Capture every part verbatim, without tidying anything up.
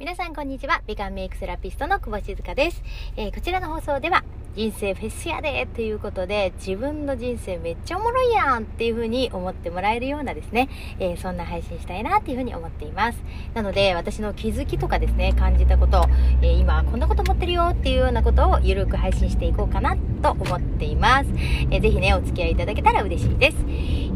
皆さんこんにちは。美顔メイクセラピストの久保静香です、えー、こちらの放送では人生フェスやでということで、自分の人生めっちゃおもろいやんっていう風に思ってもらえるようなですね、えー、そんな配信したいなっていう風に思っています。なので私の気づきとかですね、感じたこと、えー、今こんなこと思ってるよっていうようなことをゆるく配信していこうかなと思っています。えー、ぜひねお付き合いいただけたら嬉しいです。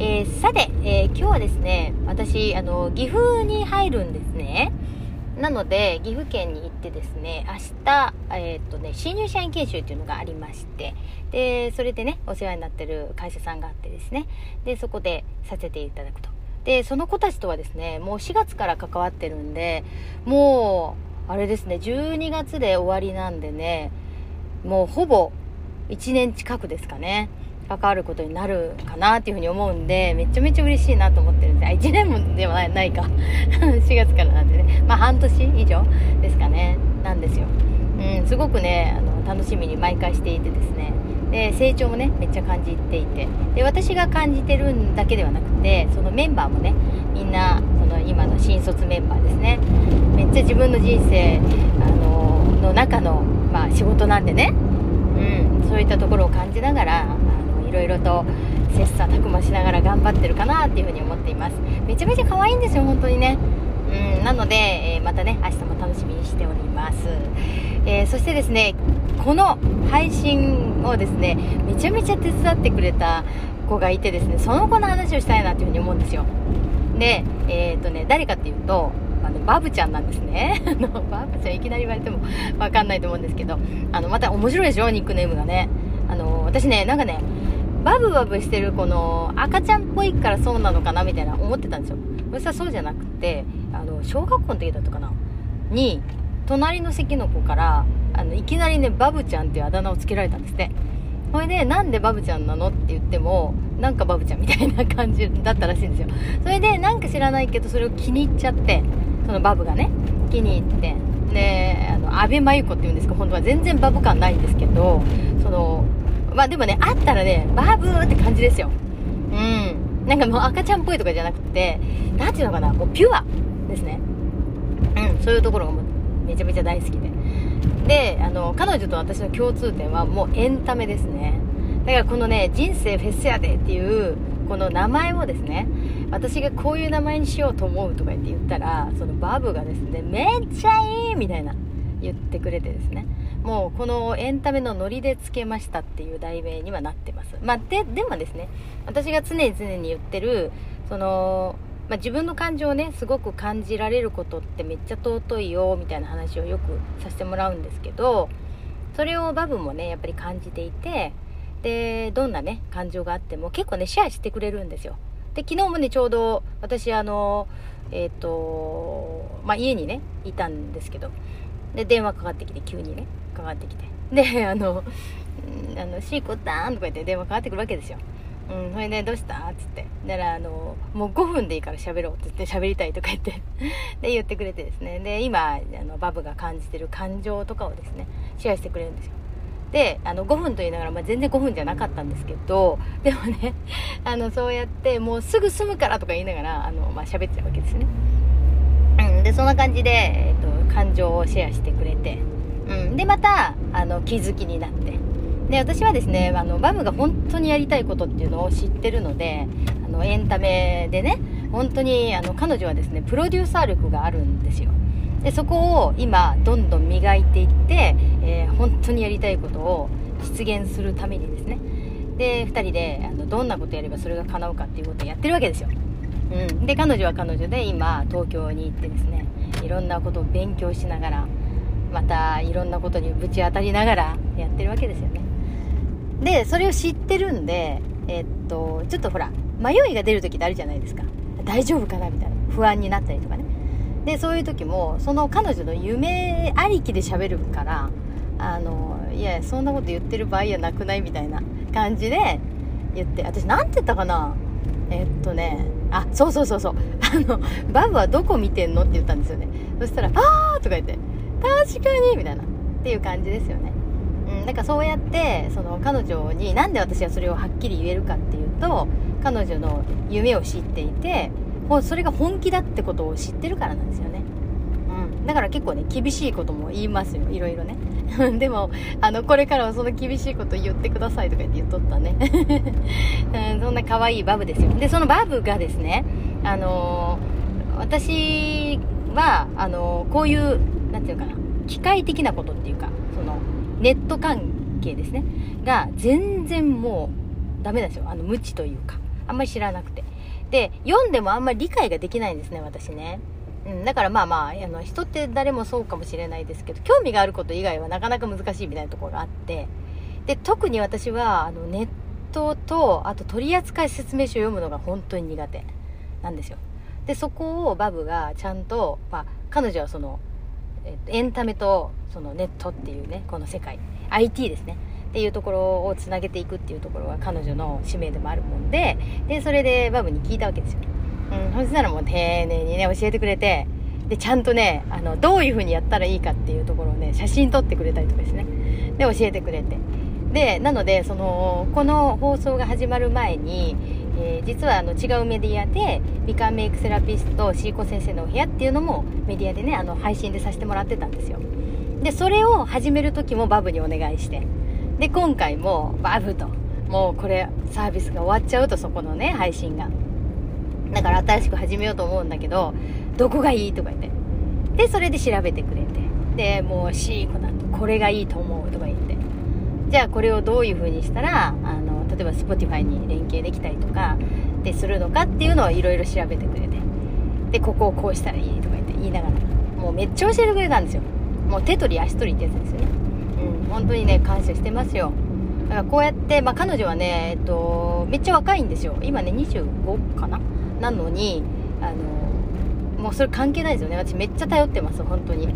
えー、さて、えー、今日はですね、私あの岐阜に入るんですね。なので岐阜県に行ってですね、明日、えーとね、新入社員研修っていうのがありまして、でそれでねお世話になってる会社さんがあってですね、でそこでさせていただくと。でその子たちとはですね、もうしがつから関わってるんで、もうあれですね、じゅうにがつで終わりなんでね、もうほぼいちねん近くですかね、関わることになるかなっていうふうに思うんで、めちゃめちゃ嬉しいなと思ってるんで、あ、いちねんもではない、ないかしがつからなんでね、まあ半年以上ですかね、なんですよ。うん、すごくねあの楽しみに毎回していてですね、で成長もねめっちゃ感じていて、で私が感じてるんだけではなくて、そのメンバーもねみんな、その今の新卒メンバーですね、めっちゃ自分の人生あのの中の、まあ、仕事なんでね、うん、そういったところを感じながらいろいろと切磋琢磨しながら頑張ってるかなっていうふうに思っています。めちゃめちゃ可愛いんですよ本当にね、うん、なので、えー、またね明日も楽しみにしております、えー、そしてですね、この配信をですねめちゃめちゃ手伝ってくれた子がいてですね、その子の話をしたいなっていうふうに思うんですよ。で、えーとね、誰かっていうとあのバブちゃんなんですねバブちゃんいきなり言われても分かんないと思うんですけど、あのまた面白いでしょ、ニックネームがね。あの私ね、なんかねバブバブしてるこの赤ちゃんっぽいからそうなのかなみたいな思ってたんですよ。そしたらそうじゃなくて、あの小学校の時だったかなに、隣の席の子からあのいきなりねバブちゃんっていうあだ名をつけられたんですって。それでなんでバブちゃんなのって言っても、なんかバブちゃんみたいな感じだったらしいんですよ。それでなんか知らないけどそれを気に入っちゃって、そのバブがね気に入って、であの安倍真由子っていうんですけど、本当は全然バブ感ないんですけど、そのまあでもね、あったらねバブーって感じですよ。うん、なんかもう赤ちゃんっぽいとかじゃなくて、なんていうのかな、もうピュアですね。うん、そういうところがもうめちゃめちゃ大好きで、であの彼女と私の共通点はもうエンタメですね。だからこのね人生フェスやでっていうこの名前をですね、私がこういう名前にしようと思うとか言って言ったら、そのバブがですねめっちゃいいみたいな言ってくれてですね、もうこのエンタメのノリでつけましたっていう題名にはなってます。まあ、で、でもですね、私が常に常に言ってるその、まあ、自分の感情をねすごく感じられることってめっちゃ尊いよみたいな話をよくさせてもらうんですけど、それをバブもねやっぱり感じていて、でどんなね感情があっても結構ねシェアしてくれるんですよ。で昨日もねちょうど私あのえっとまあ家にねいたんですけど、で電話かかってきて、急にねかかってきて、であのあのシーコタンとか言って電話かかってくるわけですよ。うん、それでどうしたっつって、だからあのもうごふんでいいから喋ろうって言って、喋りたいとか言ってで言ってくれてですね、で今あのバブが感じてる感情とかをですねシェアしてくれるんですよ。であのごふんと言いながら、まあ、全然ごふんじゃなかったんですけど、でもねあのそうやってもうすぐ済むからとか言いながらあの、まあ、喋っちゃうわけですよね。うん、でそんな感じで、えーと、感情をシェアしてくれて、うん、でまたあの気づきになって、で私はですねあのバブが本当にやりたいことっていうのを知ってるので、あのエンタメでね本当にあの彼女はですねプロデューサー力があるんですよ。でそこを今どんどん磨いていって、えー、本当にやりたいことを実現するためにですね、でふたりであのどんなことやればそれが叶うかっていうことをやってるわけですよ。うん、で彼女は彼女で今東京に行ってですね、いろんなことを勉強しながら、またいろんなことにぶち当たりながらやってるわけですよね。でそれを知ってるんで、えー、っとちょっとほら迷いが出る時ってあるじゃないですか、大丈夫かなみたいな不安になったりとかね。でそういう時もその彼女の夢ありきで喋るから、あのいやそんなこと言ってる場合やなくないみたいな感じで言って、私なんて言ったかな、えー、っとねあそうそうそうそうあのバブはどこ見てんのって言ったんですよね。そしたらあーとか言って、確かにみたいなっていう感じですよね。うん、なんかそうやってその彼女に、なんで私はそれをはっきり言えるかっていうと、彼女の夢を知っていて、それが本気だってことを知ってるからなんですよね。うん、だから結構ね厳しいことも言いますよ、いろいろねでもあのこれからはその厳しいこと言ってくださいとか言って言っとったねうん、そんな可愛いバブですよ。でそのバブがですね、あのー、私はあのー、こういうなんていうかな、機械的なことっていうかそのネット関係ですねが全然もうダメなんですよ。あの無知というかあんまり知らなくて、で読んでもあんまり理解ができないんですね私ね。うん、だからまあまあ、あの人って誰もそうかもしれないですけど、興味があること以外はなかなか難しいみたいなところがあって、で特に私はあのネットとあと取扱説明書を読むのが本当に苦手なんですよ。でそこをバブがちゃんと、まあ、彼女はそのエンタメとそのネットっていうね、この世界 アイティー ですねっていうところをつなげていくっていうところが彼女の使命でもあるもんで、でそれでバブに聞いたわけですよ。うん、そしたらもう丁寧にね教えてくれて、でちゃんとねあのどういう風にやったらいいかっていうところをね写真撮ってくれたりとかですね、で教えてくれて、でなのでそのこの放送が始まる前に、えー、実はあの違うメディアで美顔メイクセラピストシーコ先生のお部屋っていうのもメディアでねあの配信でさせてもらってたんですよ。でそれを始める時もバブにお願いして、で今回もバブともうこれサービスが終わっちゃうと、そこのね配信がだから新しく始めようと思うんだけどどこがいいとか言って、でそれで調べてくれて、でもうシーコだとこれがいいと思うとか言って、じゃあこれをどういう風にしたらあの例えば Spotify に連携できたりとかでするのかっていうのをいろいろ調べてくれて、でここをこうしたらいいとか言って言いながらもうめっちゃ教えてくれたんですよ。もう手取り足取りってやつですよね。うん、本当にね感謝してますよ。だからこうやって、まあ、彼女はね、えっと、めっちゃ若いんですよ。今ねにじゅうごかななのに、あのもうそれ関係ないですよね。私めっちゃ頼ってます本当に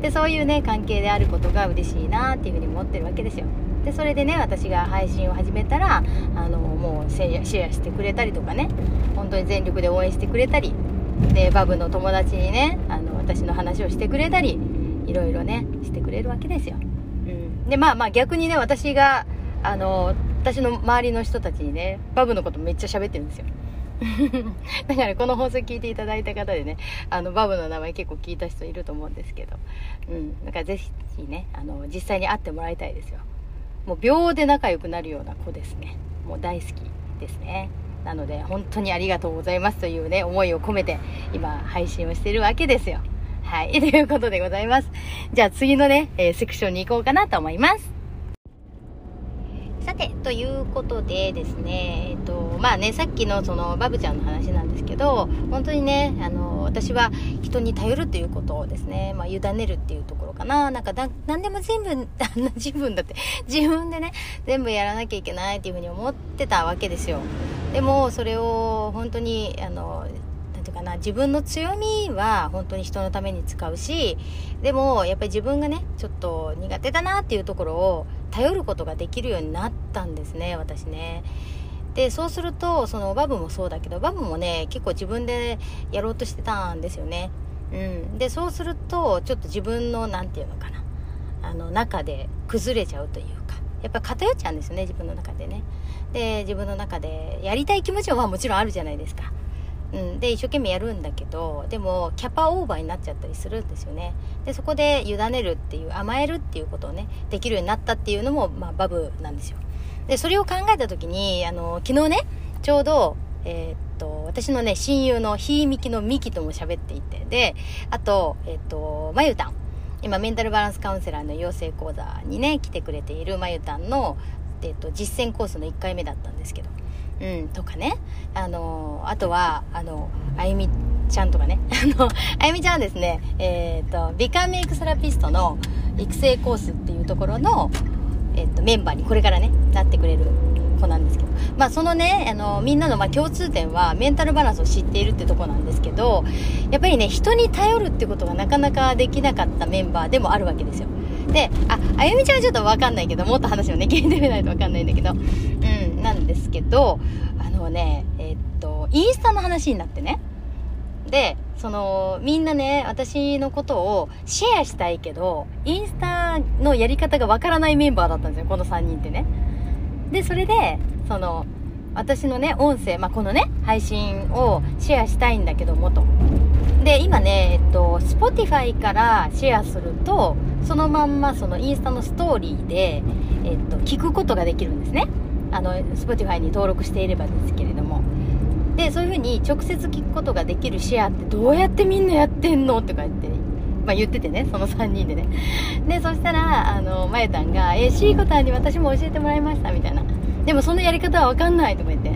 でそういうね関係であることが嬉しいなっていうふうに思ってるわけですよ。でそれでね私が配信を始めたらあのもうシェアしてくれたりとかね、本当に全力で応援してくれたりで、バブの友達にねあの私の話をしてくれたりいろいろねしてくれるわけですよ。うん、でまあまあ逆にね私があの私の周りの人たちにねバブのことめっちゃ喋ってるんですよだからこの放送聞いていただいた方でねあのバブの名前結構聞いた人いると思うんですけど、うん、だからぜひねあの実際に会ってもらいたいですよ。もう秒で仲良くなるような子ですね。もう大好きですね。なので本当にありがとうございますというね思いを込めて今配信をしているわけですよ。はい、ということでございます。じゃあ次のね、えー、セクションに行こうかなと思います。さてということでですね、えっとまあねさっきのそのバブちゃんの話なんですけど、本当にねあの私は人に頼るということをですね、まあ委ねるっていうところかな。なんかだ何でも全部自分だって自分でね全部やらなきゃいけないっていうふうに思ってたわけですよ。でもそれを本当にあのなんていうかな、自分の強みは本当に人のために使うし、でもやっぱり自分がねちょっと苦手だなっていうところを頼ることができるようになったんですね私ね。でそうするとそのバブもそうだけど、バブもね結構自分でやろうとしてたんですよね。うん、でそうするとちょっと自分のなんていうのかなあの中で崩れちゃうというか、やっぱ偏っちゃうんですよね自分の中でね。で自分の中でやりたい気持ちはもちろんあるじゃないですか。うん、で一生懸命やるんだけど、でもキャパオーバーになっちゃったりするんですよね。でそこで委ねるっていう甘えるっていうことをねできるようになったっていうのも、まあ、バブなんですよ。でそれを考えた時にあの昨日ねちょうど、えー、っと私のね親友のひいみきのみきとも喋っていて、であと、えー、っとまゆたん、今メンタルバランスカウンセラーの養成講座にね来てくれているまゆたんの、えー、っと実践コースのいっかいめだったんですけど、うん、とかね、あのー、あとはあのあゆみちゃんとかねあのあゆみちゃんはですね、えー、と美顔メイクセラピストの育成コースっていうところの、えー、とメンバーにこれからねなってくれる子なんですけど、まあ、そのね、あのー、みんなのまあ共通点はメンタルバランスを知っているってとこなんですけど、やっぱりね人に頼るってことがなかなかできなかったメンバーでもあるわけですよ。で、あ、あゆみちゃんはちょっと分かんないけど、もっと話をね聞いてみないと分かんないんだけど、うん、なんですけど、あのね、えー、っとインスタの話になってね、でそのみんなね私のことをシェアしたいけどインスタのやり方が分からないメンバーだったんですよこのさんにんってね。でそれでその私のね音声、まあ、このね配信をシェアしたいんだけどもと。で今ね、えっと、スポ Spotify からシェアするとそのまんまそのインスタのストーリーで、えっと、聞くことができるんですね。あの Spotify に登録していればですけれども、でそういう風に直接聞くことができるシェアってどうやってみんなやってんのとか言って、まあ、言っててね、そのさんにんでね。でそしたらあのまゆたんがえシーコタンに私も教えてもらいましたみたいな、でもそのやり方は分かんないとか言って、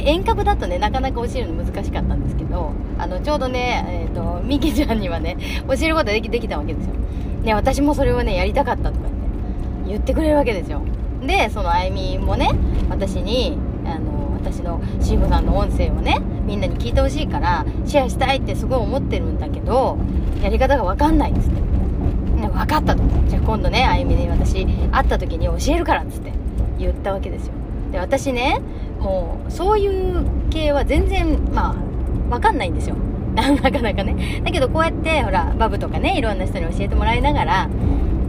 で遠隔だとねなかなか教えるの難しかったんですけど、あのちょうどね、えーと、みきちゃんにはね教えることができ、できたわけですよ、ね、私もそれをねやりたかったとか言って言ってくれるわけですよ。でそのあゆみもね私にあの私のシーコさんの音声をねみんなに聞いてほしいからシェアしたいってすごい思ってるんだけどやり方が分かんないっつって、分かったと、じゃあ今度ねあゆみに私会った時に教えるからっつって言ったわけですよ。で私ねもうそういう系は全然まあ分かんないんですよなかなかね。だけどこうやってほらバブとかねいろんな人に教えてもらいながら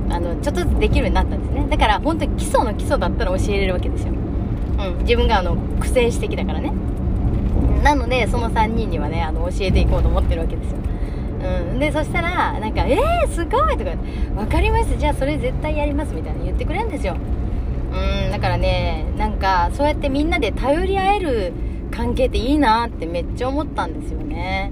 あのちょっとずつできるようになったんですね。だから本当に基礎の基礎だったら教えれるわけですよ、うん、自分があの苦戦してきたからね。なのでそのさんにんにはねあの教えていこうと思ってるわけですよ、うん、でそしたらなんかえーすごいとか分かります、じゃあそれ絶対やりますみたいな言ってくれるんですよ。うんだからねなんかそうやってみんなで頼り合える関係っていいなってめっちゃ思ったんですよね。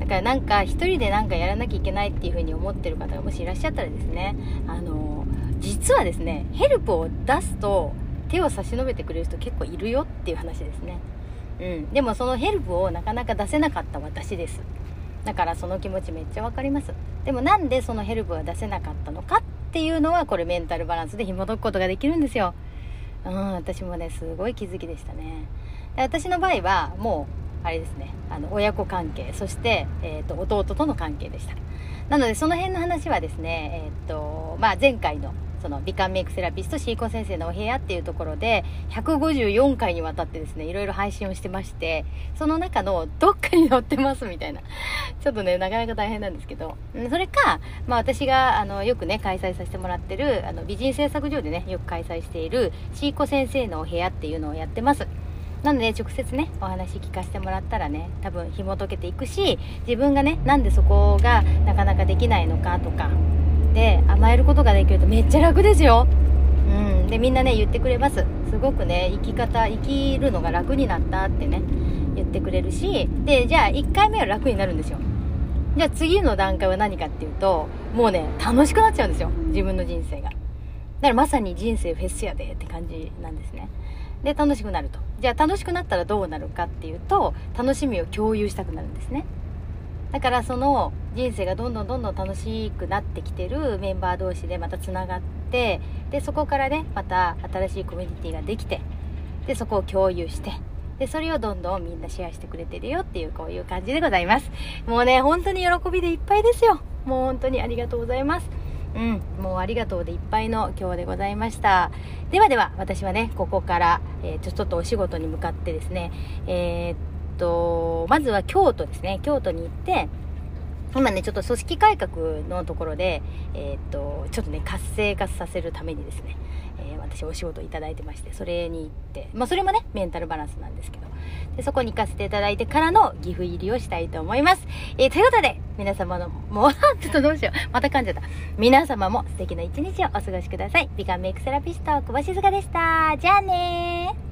だからなんか一人でなんかやらなきゃいけないっていう風に思ってる方がもしいらっしゃったらですね、あの実はですねヘルプを出すと手を差し伸べてくれる人結構いるよっていう話ですね、うん、でもそのヘルプをなかなか出せなかった私です。だからその気持ちめっちゃわかります。でもなんでそのヘルプが出せなかったのかっていうのはこれメンタルバランスで紐解くことができるんですよ、うん、私もねすごい気づきでしたね。で私の場合はもうあれですねあの親子関係そして、えー、と弟との関係でした。なのでその辺の話はですね、えーとまあ、前回のその美顔メイクセラピストシーコ先生のお部屋っていうところでひゃくごじゅうよんかいにわたってですねいろいろ配信をしてまして、その中のどっかに載ってますみたいなちょっとねなかなか大変なんですけど、それか、まあ、私があのよくね開催させてもらってるあの美人製作所でねよく開催しているシーコ先生のお部屋っていうのをやってます。なので直接ねお話聞かせてもらったらね多分紐解けていくし、自分がねなんでそこがなかなかできないのかとかで甘えることができるとめっちゃ楽ですよ、うん、でみんなね言ってくれます。すごくね生き方生きるのが楽になったってね言ってくれるし、でじゃあいっかいめは楽になるんですよ。じゃあ次の段階は何かっていうともうね楽しくなっちゃうんですよ自分の人生が。だからまさに人生フェスやでって感じなんですね。で楽しくなると、じゃあ楽しくなったらどうなるかっていうと楽しみを共有したくなるんですね。だからその人生がどんどんどんどん楽しくなってきてるメンバー同士でまたつながって、でそこからねまた新しいコミュニティができて、でそこを共有して、でそれをどんどんみんなシェアしてくれてるよっていうこういう感じでございます。もうね本当に喜びでいっぱいですよ。もう本当にありがとうございます。うんもうありがとうでいっぱいの今日でございました。ではでは私はねここから、えー、ちょっとお仕事に向かってですね、えー、っとまずは京都ですね、京都に行って今ねちょっと組織改革のところで、えー、っとちょっとね活性化させるためにですね、えー、私お仕事いただいてまして、それに行ってまあそれもねメンタルバランスなんですけど、でそこに行かせていただいてからの岐阜入りをしたいと思います、えー、ということで皆様のもうちょっとどうしようまた噛んじゃった皆様も素敵な一日をお過ごしください。美顔メイクセラピスト小橋すがでした。じゃあねー。